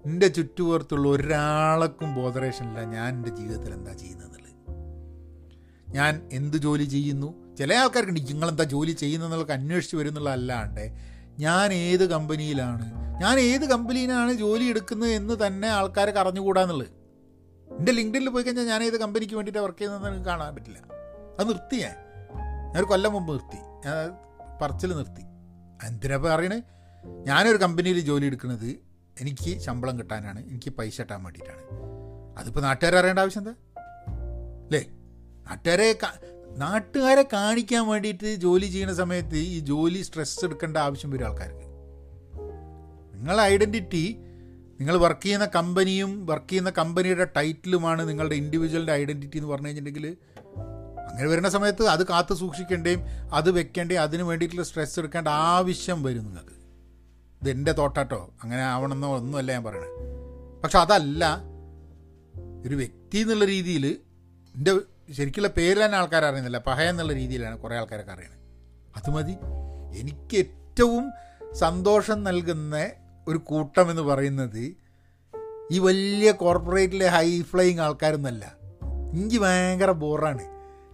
എൻ്റെ ചുറ്റുപുറത്തുള്ള ഒരാൾക്കും ബോധറേഷനില്ല ഞാൻ എൻ്റെ ജീവിതത്തിൽ എന്താ ചെയ്യുന്നതെന്നുള്ളത്, ഞാൻ എന്ത് ജോലി ചെയ്യുന്നു. ചില ആൾക്കാർക്ക് നിങ്ങളെന്താ ജോലി ചെയ്യുന്നതെന്നുള്ളതൊക്കെ അന്വേഷിച്ച് വരുന്നുള്ള അല്ലാണ്ട് ഞാൻ ഏത് കമ്പനിയിലാണ് ജോലി എടുക്കുന്നത് എന്ന് തന്നെ ആൾക്കാരെ അറിഞ്ഞുകൂടാന്നുള്ളത്. എൻ്റെ ലിങ്ക്ഡിനിൽ പോയി കഴിഞ്ഞാൽ ഞാൻ ഏത് കമ്പനിക്ക് വേണ്ടിയിട്ട് വർക്ക് ചെയ്യുന്നതെന്ന് കാണാൻ പറ്റില്ല. അത് നിർത്തി. ഞാനൊരു കൊല്ലം മുമ്പ് നിർത്തി, ഞാൻ പറച്ചിൽ നിർത്തി. എന്തിനപ്പോൾ അറിയണേ, ഞാനൊരു കമ്പനിയിൽ ജോലി എടുക്കുന്നത് എനിക്ക് ശമ്പളം കിട്ടാനാണ്, എനിക്ക് പൈസ കിട്ടാൻ വേണ്ടിയിട്ടാണ്. അതിപ്പോൾ നാട്ടുകാരെ അറിയേണ്ട ആവശ്യം എന്താ അല്ലേ? നാട്ടുകാരെ കാണിക്കാൻ വേണ്ടിയിട്ട് ജോലി ചെയ്യുന്ന സമയത്ത് ഈ ജോലി സ്ട്രെസ് എടുക്കേണ്ട ആവശ്യം വരും ആൾക്കാർക്ക്. നിങ്ങളുടെ ഐഡൻറ്റിറ്റി, നിങ്ങൾ വർക്ക് ചെയ്യുന്ന കമ്പനിയും വർക്ക് ചെയ്യുന്ന കമ്പനിയുടെ ടൈറ്റിലുമാണ് നിങ്ങളുടെ ഇൻഡിവിജ്വലിൻ്റെ ഐഡൻറ്റിറ്റി എന്ന് പറഞ്ഞു കഴിഞ്ഞിട്ടുണ്ടെങ്കിൽ അങ്ങനെ വരുന്ന സമയത്ത് അത് കാത്തു സൂക്ഷിക്കേണ്ടേയും അത് വെക്കേണ്ടേയും അതിന് വേണ്ടിയിട്ടുള്ള സ്ട്രെസ് എടുക്കേണ്ട ആവശ്യം വരും നിങ്ങൾക്ക്. ഇതെൻ്റെ തോട്ടാട്ടോ, അങ്ങനെ ആവണമെന്നോ ഒന്നുമല്ല ഞാൻ പറയണത്. പക്ഷെ അതല്ല, ഒരു വ്യക്തി എന്നുള്ള രീതിയിൽ എൻ്റെ ശരിക്കുള്ള പേര് തന്നെ ആൾക്കാർ അറിയുന്നില്ല, പഹയ എന്നുള്ള രീതിയിലാണ് കുറേ ആൾക്കാരൊക്കെ അറിയണത്. അത് മതി. എനിക്ക് ഏറ്റവും സന്തോഷം നൽകുന്ന ഒരു കൂട്ടം എന്ന് പറയുന്നത് ഈ വലിയ കോർപ്പറേറ്റിലെ ഹൈ ഫ്ലൈയിങ് ആൾക്കാരൊന്നുമല്ല. എനിക്ക് ഭയങ്കര ബോറാണ്.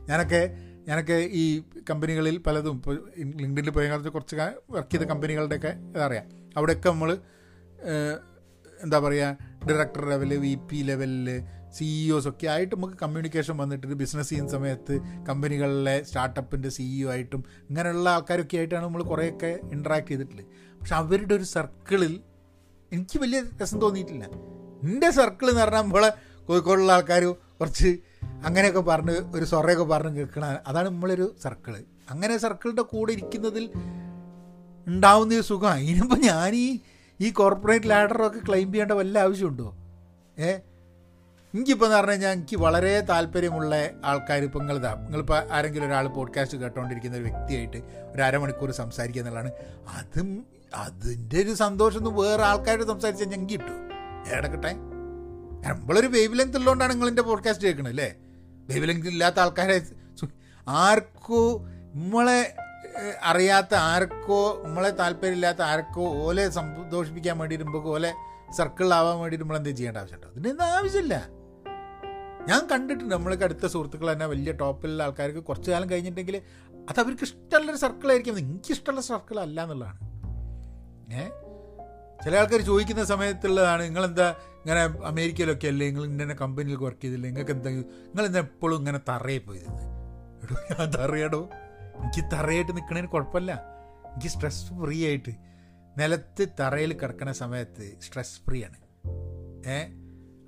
ഞാനൊക്കെ ഈ കമ്പനികളിൽ പലതും ഇപ്പോൾ ലിങ്ക്ഡിനിൽ പോയ കാലത്ത് കുറച്ച് വർക്ക് ചെയ്ത കമ്പനികളുടെയൊക്കെ ഇതറിയാം. അവിടെയൊക്കെ നമ്മൾ എന്താ പറയുക, ഡയറക്ടർ ലെവല്, VP ലെവലിൽ, CEOസൊക്കെ ആയിട്ട് നമുക്ക് കമ്മ്യൂണിക്കേഷൻ വന്നിട്ട് ബിസിനസ് ചെയ്യുന്ന സമയത്ത് കമ്പനികളിലെ സ്റ്റാർട്ടപ്പിൻ്റെ CEO ആയിട്ടും ഇങ്ങനെയുള്ള ആൾക്കാരൊക്കെ ആയിട്ടാണ് നമ്മൾ കുറേയൊക്കെ ഇൻട്രാക്ട് ചെയ്തിട്ടുള്ളത്. പക്ഷെ അവരുടെ ഒരു സർക്കിളിൽ എനിക്ക് വലിയ രസം തോന്നിയിട്ടില്ല. എൻ്റെ സർക്കിൾ എന്ന് പറഞ്ഞാൽ നമ്മളെ കോഴിക്കോടുള്ള ആൾക്കാർ കുറച്ച് അങ്ങനെയൊക്കെ പറഞ്ഞ് ഒരു സൊറയൊക്കെ പറഞ്ഞ് കേൾക്കണ, അതാണ് നമ്മളൊരു സർക്കിള്. അങ്ങനെ സർക്കിളിൻ്റെ കൂടെ ഇരിക്കുന്നതിൽ ഉണ്ടാവുന്ന ഒരു സുഖമാണ്. ഇനിയിപ്പോൾ ഞാൻ ഈ കോർപ്പറേറ്റ് ലാഡറൊക്കെ ക്ലെയിം ചെയ്യേണ്ട വല്ല ആവശ്യമുണ്ടോ? എനിക്കിപ്പോൾ എന്ന് പറഞ്ഞു കഴിഞ്ഞാൽ എനിക്ക് വളരെ താല്പര്യമുള്ള ആൾക്കാർ ഇപ്പോൾ നിങ്ങളിപ്പോൾ ആരെങ്കിലും ഒരാൾ പോഡ്കാസ്റ്റ് കേട്ടുകൊണ്ടിരിക്കുന്ന ഒരു വ്യക്തിയായിട്ട് ഒരു അരമണിക്കൂർ സംസാരിക്കുക എന്നുള്ളതാണ്. അതിൻ്റെ ഒരു സന്തോഷം ഒന്നും വേറെ ആൾക്കാരോട് സംസാരിച്ചാൽ ഞങ്ങൾക്ക് കിട്ടും. ഏടക്കട്ടെ, നമ്മളൊരു വേവ് ലെങ്ത് ഉള്ളതുകൊണ്ടാണ് നിങ്ങളെൻ്റെ പോഡ്കാസ്റ്റ് കേൾക്കണത് അല്ലേ. വേവ് ലെങ്ത് ഇല്ലാത്ത ആൾക്കാരെ, ആർക്കോ നമ്മളെ അറിയാത്ത ആർക്കോ നമ്മളെ താല്പര്യമില്ലാത്ത ആർക്കോ ഓലെ സന്തോഷിപ്പിക്കാൻ വേണ്ടിയിട്ട് നമുക്ക് ഓലെ സർക്കിളിലാവാൻ വേണ്ടിയിട്ട് നമ്മളെന്ത് ചെയ്യേണ്ട ആവശ്യമുണ്ടോ? അതിനൊന്നും ആവശ്യമില്ല. ഞാൻ കണ്ടിട്ടുണ്ട് നമ്മൾക്ക് അടുത്ത സുഹൃത്തുക്കൾ തന്നെ വലിയ ടോപ്പിലുള്ള ആൾക്കാർക്ക് കുറച്ച് കാലം കഴിഞ്ഞിട്ടുണ്ടെങ്കിൽ അത് അവർക്ക് ഇഷ്ടമുള്ളൊരു സർക്കിളായിരിക്കും, എനിക്കിഷ്ടമുള്ള സർക്കിൾ അല്ല എന്നുള്ളതാണ്. ചില ആൾക്കാർ ചോദിക്കുന്ന സമയത്തുള്ളതാണ്, നിങ്ങളെന്താ ഇങ്ങനെ അമേരിക്കയിലൊക്കെ അല്ലേ, നിങ്ങൾ ഇങ്ങനെ കമ്പനിയിലൊക്കെ വർക്ക് ചെയ്തില്ല, നിങ്ങൾക്ക് എന്താ നിങ്ങളെന്താ എപ്പോഴും ഇങ്ങനെ തറയെ പോയിരുന്നത്? എടോ, ഞാൻ തറയടോ, എനിക്ക് തറയായിട്ട് നിൽക്കണതിന് കുഴപ്പമില്ല. എനിക്ക് സ്ട്രെസ് ഫ്രീ ആയിട്ട് നിലത്ത് തറയിൽ കിടക്കുന്ന സമയത്ത് സ്ട്രെസ് ഫ്രീ ആണ്.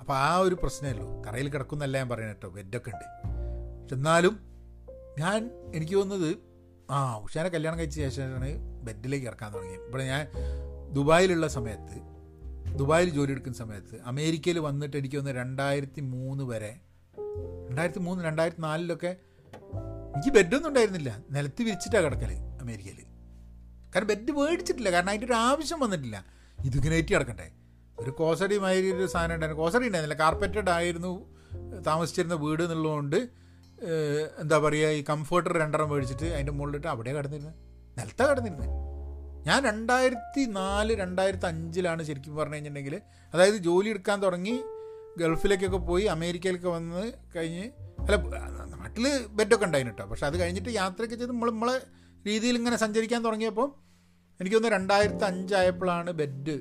അപ്പോൾ ആ ഒരു പ്രശ്നമല്ലോ. തറയിൽ കിടക്കുന്നല്ല ഞാൻ പറയണ കേട്ടോ, ബെഡൊക്കെ ഉണ്ട്. പക്ഷെ എന്നാലും എനിക്ക് തോന്നുന്നത് ഉഷാനെ കല്യാണം കഴിച്ച ശേഷമാണ് ബെഡിലേക്ക് കിടക്കാൻ തുടങ്ങിയത്. ഇവിടെ ഞാൻ ദുബായിലുള്ള സമയത്ത്, ദുബായിൽ ജോലി എടുക്കുന്ന സമയത്ത്, അമേരിക്കയിൽ വന്നിട്ട് എനിക്ക് തോന്നുന്നത് 2003 വരെ, 2003 2004 എനിക്ക് ബെഡൊന്നും ഉണ്ടായിരുന്നില്ല. നിലത്ത് വിരിച്ചിട്ടാണ് കിടക്കൽ അമേരിക്കയിൽ. കാരണം ബെഡ് മേടിച്ചിട്ടില്ല, കാരണം അതിൻ്റെ ഒരു ആവശ്യം വന്നിട്ടില്ല. ഇതിങ്ങനെ ഏറ്റി കിടക്കണ്ടേ. ഒരു കോസടി മാതിരി ഒരു സാധനം ഉണ്ടായിരുന്നു, കോസടി ഉണ്ടായിരുന്നില്ല, കാർപ്പറ്റഡ് ആയിരുന്നു താമസിച്ചിരുന്ന വീട് എന്നുള്ളതുകൊണ്ട് എന്താ പറയുക, ഈ കംഫർട്ടർ 2 മേടിച്ചിട്ട് അതിൻ്റെ മുകളിലിട്ട് അവിടെ കിടന്നിരുന്നത്, നിലത്താണ് കിടന്നിരുന്നത്. ഞാൻ 2004 2005 ശരിക്കും പറഞ്ഞു കഴിഞ്ഞിട്ടുണ്ടെങ്കിൽ, അതായത് ജോലി എടുക്കാൻ തുടങ്ങി, ഗൾഫിലേക്കൊക്കെ പോയി, അമേരിക്കയിലൊക്കെ വന്ന് കഴിഞ്ഞ്, അല്ല നാട്ടിൽ ബെഡൊക്കെ ഉണ്ടായിരുന്നു കേട്ടോ. പക്ഷെ അത് കഴിഞ്ഞിട്ട് യാത്രയൊക്കെ ചെയ്ത് നമ്മളെ രീതിയിൽ ഇങ്ങനെ സഞ്ചരിക്കാൻ തുടങ്ങിയപ്പോൾ എനിക്ക് തോന്നുന്നു 2005 ബെഡ്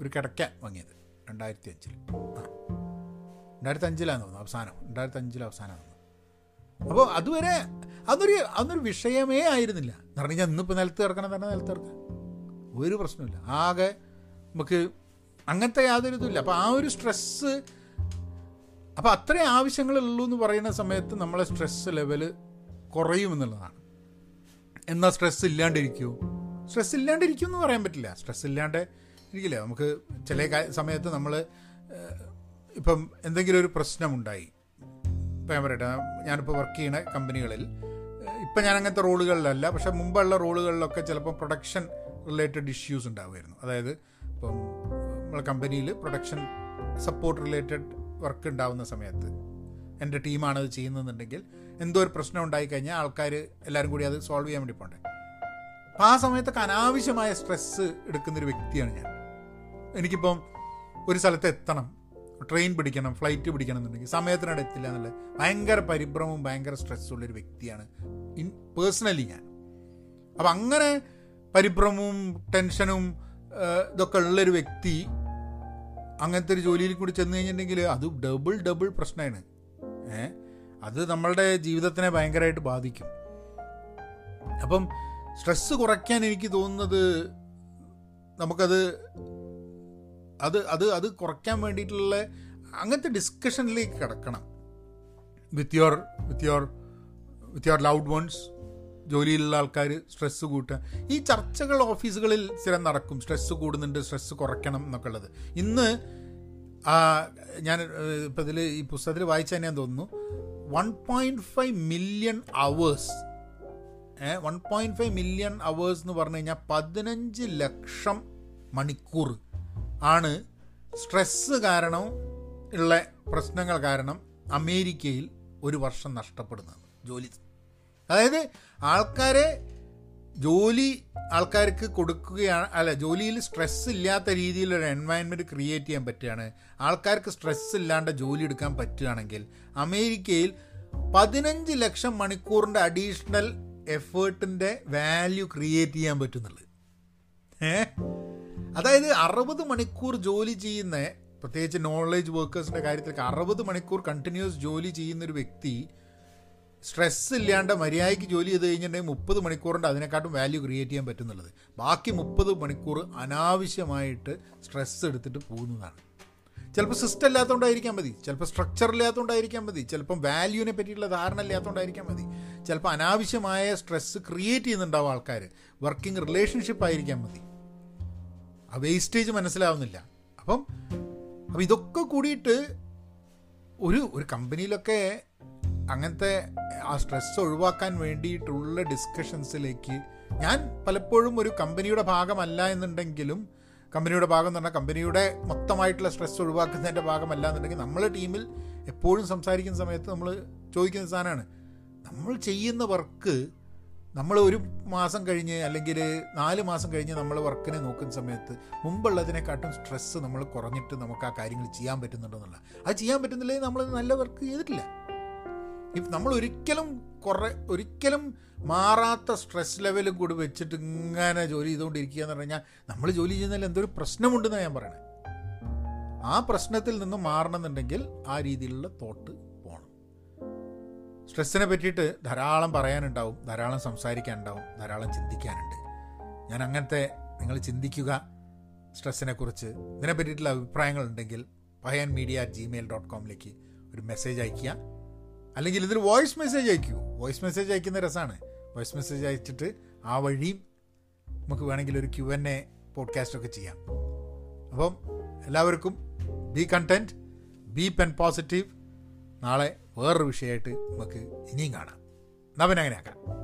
ഒരു കിടക്കാൻ വാങ്ങിയത്. 2005 തോന്നുന്നു അവസാനം, 2005 അപ്പോൾ അതുവരെ അതൊരു വിഷയമേ ആയിരുന്നില്ല. എന്ന് പറഞ്ഞു കഴിഞ്ഞാൽ ഇന്നിപ്പോൾ നിലത്ത് കിടക്കണം തന്നെ, നിലത്ത് കിടക്കാം, ഒരു പ്രശ്നമില്ല. ആകെ നമുക്ക് അങ്ങനത്തെ യാതൊരു ഇതുമില്ല. അപ്പോൾ ആ ഒരു സ്ട്രെസ്സ്, അപ്പോൾ അത്രയും ആവശ്യങ്ങളുള്ളൂ എന്ന് പറയുന്ന സമയത്ത് നമ്മളെ സ്ട്രെസ്സ് ലെവല് കുറയുമെന്നുള്ളതാണ്. എന്നാൽ സ്ട്രെസ് ഇല്ലാണ്ടിരിക്കുമോ? സ്ട്രെസ് ഇല്ലാണ്ടിരിക്കും എന്ന് പറയാൻ പറ്റില്ല, സ്ട്രെസ് ഇല്ലാണ്ട് ഇരിക്കില്ല. നമുക്ക് ചില സമയത്ത് നമ്മൾ ഇപ്പം എന്തെങ്കിലും ഒരു പ്രശ്നമുണ്ടായി, ഇപ്പം ഞാൻ പറയട്ടെ, ഞാനിപ്പോൾ വർക്ക് ചെയ്യുന്ന കമ്പനികളിൽ ഇപ്പം ഞാൻ അങ്ങനത്തെ റോളുകളിലല്ല, പക്ഷേ മുമ്പുള്ള റോളുകളിലൊക്കെ ചിലപ്പോൾ പ്രൊഡക്ഷൻ റിലേറ്റഡ് ഇഷ്യൂസ് ഉണ്ടാവുമായിരുന്നു. അതായത് ഇപ്പം നമ്മളെ കമ്പനിയിൽ പ്രൊഡക്ഷൻ സപ്പോർട്ട് റിലേറ്റഡ് വർക്ക് ഉണ്ടാവുന്ന സമയത്ത് എൻ്റെ ടീമാണത് ചെയ്യുന്നതെന്നുണ്ടെങ്കിൽ എന്തോ ഒരു പ്രശ്നം ഉണ്ടായിക്കഴിഞ്ഞാൽ ആൾക്കാർ എല്ലാവരും കൂടി അത് സോൾവ് ചെയ്യാൻ വേണ്ടി പോകണ്ടേ. അപ്പോൾ ആ സമയത്തൊക്കെ അനാവശ്യമായ സ്ട്രെസ്സ് എടുക്കുന്നൊരു വ്യക്തിയാണ് ഞാൻ. എനിക്കിപ്പം ഒരു സ്ഥലത്ത് എത്തണം, ട്രെയിൻ പിടിക്കണം, ഫ്ലൈറ്റ് പിടിക്കണം എന്നുണ്ടെങ്കിൽ സമയത്തിനോട് എത്തില്ല എന്നുള്ളത് ഭയങ്കര പരിഭ്രമവും ഭയങ്കര സ്ട്രെസ്സുള്ളൊരു വ്യക്തിയാണ് പേഴ്സണലി ഞാൻ. അപ്പം അങ്ങനെ പരിഭ്രമവും ടെൻഷനും ഇതൊക്കെ ഉള്ളൊരു വ്യക്തി അങ്ങനത്തെ ഒരു ജോലിയിൽ കൂടി ചെന്ന് കഴിഞ്ഞിട്ടുണ്ടെങ്കിൽ അത് ഡബിൾ പ്രശ്നമാണ്. അത് നമ്മളുടെ ജീവിതത്തിനെ ഭയങ്കരമായിട്ട് ബാധിക്കും. അപ്പം സ്ട്രെസ്സ് കുറയ്ക്കാൻ എനിക്ക് തോന്നുന്നത് നമുക്കത് അത് അത് അത് കുറയ്ക്കാൻ വേണ്ടിയിട്ടുള്ള അങ്ങനത്തെ ഡിസ്കഷനിലേക്ക് കിടക്കണം വിത്ത് യുവർ ലൗഡ് വൺസ്. ജോലിയിലുള്ള ആൾക്കാർ സ്ട്രെസ്സ് കൂട്ടുക, ഈ ചർച്ചകൾ ഓഫീസുകളിൽ സ്ഥിരം നടക്കും, സ്ട്രെസ്സ് കൂടുന്നുണ്ട്, സ്ട്രെസ്സ് കുറയ്ക്കണം എന്നൊക്കെ ഉള്ളത്. ഇന്ന് ഞാൻ ഇപ്പം ഇതിൽ ഈ പുസ്തകത്തിൽ വായിച്ചാൽ ഞാൻ തോന്നുന്നു 1.5 മില്യൺ അവേഴ്സ് 1.5 മില്യൺ അവേഴ്സ് എന്ന് പറഞ്ഞു കഴിഞ്ഞാൽ 15 ലക്ഷം മണിക്കൂർ ആണ് സ്ട്രെസ്സ് കാരണം ഉള്ള പ്രശ്നങ്ങൾ കാരണം അമേരിക്കയിൽ ഒരു വർഷം നഷ്ടപ്പെടുന്നത് ജോലി. അതായത് ആൾക്കാരെ ജോലി ആൾക്കാർക്ക് കൊടുക്കുകയാണ്, അല്ല ജോലിയിൽ സ്ട്രെസ് ഇല്ലാത്ത രീതിയിലൊരു എൻവയൺമെൻറ്റ് ക്രിയേറ്റ് ചെയ്യാൻ പറ്റുകയാണ്, ആൾക്കാർക്ക് സ്ട്രെസ് ഇല്ലാണ്ട് ജോലി എടുക്കാൻ പറ്റുകയാണെങ്കിൽ അമേരിക്കയിൽ 15 ലക്ഷം മണിക്കൂറിൻ്റെ അഡീഷണൽ എഫേർട്ടിൻ്റെ വാല്യൂ ക്രിയേറ്റ് ചെയ്യാൻ പറ്റുന്നുള്ളത്. അതായത് 60 മണിക്കൂർ ജോലി ചെയ്യുന്ന, പ്രത്യേകിച്ച് നോളേജ് വർക്കേഴ്സിൻ്റെ കാര്യത്തിലൊക്കെ 60 മണിക്കൂർ കണ്ടിന്യൂസ് ജോലി ചെയ്യുന്നൊരു വ്യക്തി സ്ട്രെസ് ഇല്ലാണ്ട് മര്യാദയ്ക്ക് ജോലി ചെയ്ത് കഴിഞ്ഞിട്ടുണ്ടെങ്കിൽ 30 മണിക്കൂറുണ്ട് അതിനെക്കാട്ടും വാല്യൂ ക്രിയേറ്റ് ചെയ്യാൻ പറ്റുന്നുള്ളത്. ബാക്കി 30 മണിക്കൂർ അനാവശ്യമായിട്ട് സ്ട്രെസ് എടുത്തിട്ട് പോകുന്നതാണ്. ചിലപ്പോൾ സിസ്റ്റം ഇല്ലാത്തതുകൊണ്ടായിരിക്കാൻ മതി, ചിലപ്പോൾ സ്ട്രക്ചർ ഇല്ലാത്തതുകൊണ്ടായിരിക്കാൻ മതി, ചിലപ്പം വാല്യൂവിനെ പറ്റിയിട്ടുള്ള ധാരണ ഇല്ലാത്തതുകൊണ്ടായിരിക്കാൻ മതി, ചിലപ്പോൾ അനാവശ്യമായ സ്ട്രെസ് ക്രിയേറ്റ് ചെയ്യുന്നുണ്ടാവും ആൾക്കാർ. വർക്കിംഗ് റിലേഷൻഷിപ്പ് ആയിരിക്കാൻ മതി, ആ വേസ്റ്റേജ് മനസ്സിലാവുന്നില്ല. അപ്പം ഇതൊക്കെ കൂടിയിട്ട് ഒരു കമ്പനിയിലൊക്കെ അങ്ങനത്തെ ആ സ്ട്രെസ് ഒഴിവാക്കാൻ വേണ്ടിയിട്ടുള്ള ഡിസ്കഷൻസിലേക്ക് ഞാൻ പലപ്പോഴും ഒരു കമ്പനിയുടെ ഭാഗമല്ല എന്നുണ്ടെങ്കിലും, കമ്പനിയുടെ ഭാഗം എന്ന് പറഞ്ഞാൽ കമ്പനിയുടെ മൊത്തമായിട്ടുള്ള സ്ട്രെസ് ഒഴിവാക്കുന്നതിൻ്റെ ഭാഗമല്ല എന്നുണ്ടെങ്കിൽ, നമ്മളെ ടീമിൽ എപ്പോഴും സംസാരിക്കുന്ന സമയത്ത് നമ്മൾ ചോദിക്കുന്ന സാധനമാണ്, നമ്മൾ ചെയ്യുന്ന വർക്ക് നമ്മൾ ഒരു മാസം കഴിഞ്ഞ് അല്ലെങ്കിൽ 4 മാസം കഴിഞ്ഞ് നമ്മൾ വർക്കിനെ നോക്കുന്ന സമയത്ത് മുമ്പുള്ളതിനെക്കാട്ടും സ്ട്രെസ് നമ്മൾ കുറഞ്ഞിട്ട് നമുക്ക് ആ കാര്യങ്ങൾ ചെയ്യാൻ പറ്റുന്നുണ്ടെന്നുള്ള, അത് ചെയ്യാൻ പറ്റുന്നില്ലെങ്കിൽ നമ്മൾ നല്ല വർക്ക് ചെയ്തിട്ടില്ല. നമ്മൾ ഒരിക്കലും മാറാത്ത സ്ട്രെസ് ലെവൽ കൂടി വെച്ചിട്ട് ഇങ്ങനെ ജോലി ചെയ്തുകൊണ്ടിരിക്കുക എന്ന് പറഞ്ഞു കഴിഞ്ഞാൽ നമ്മൾ ജോലി ചെയ്യുന്നതിൽ എന്തൊരു പ്രശ്നമുണ്ടെന്നാണ് ഞാൻ പറയണത്. ആ പ്രശ്നത്തിൽ നിന്ന് മാറണമെന്നുണ്ടെങ്കിൽ ആ രീതിയിലുള്ള തോട്ട് പോകണം. സ്ട്രെസ്സിനെ പറ്റിയിട്ട് ധാരാളം പറയാനുണ്ടാവും, ധാരാളം സംസാരിക്കാനുണ്ടാവും, ധാരാളം ചിന്തിക്കാനുണ്ട്. ഞാൻ അങ്ങനത്തെ നിങ്ങൾ ചിന്തിക്കുക സ്ട്രെസ്സിനെക്കുറിച്ച്. ഇതിനെ പറ്റിയിട്ടുള്ള അഭിപ്രായങ്ങളുണ്ടെങ്കിൽ payanmedia@gmail.com ഒരു മെസ്സേജ് അയയ്ക്കുക, അല്ലെങ്കിൽ ഇതിൽ വോയിസ് മെസ്സേജ് അയയ്ക്കൂ. വോയിസ് മെസ്സേജ് അയക്കുന്ന രസമാണ്. വോയിസ് മെസ്സേജ് അയച്ചിട്ട് ആ വഴിയും നമുക്ക് വേണമെങ്കിൽ ഒരു Q&A പോഡ്കാസ്റ്റൊക്കെ ചെയ്യാം. അപ്പം എല്ലാവർക്കും be content, be pen positive. നാളെ വേറൊരു വിഷയമായിട്ട് നമുക്ക് ഇനിയും കാണാം. നവൻ അങ്ങനെയാക്കാം.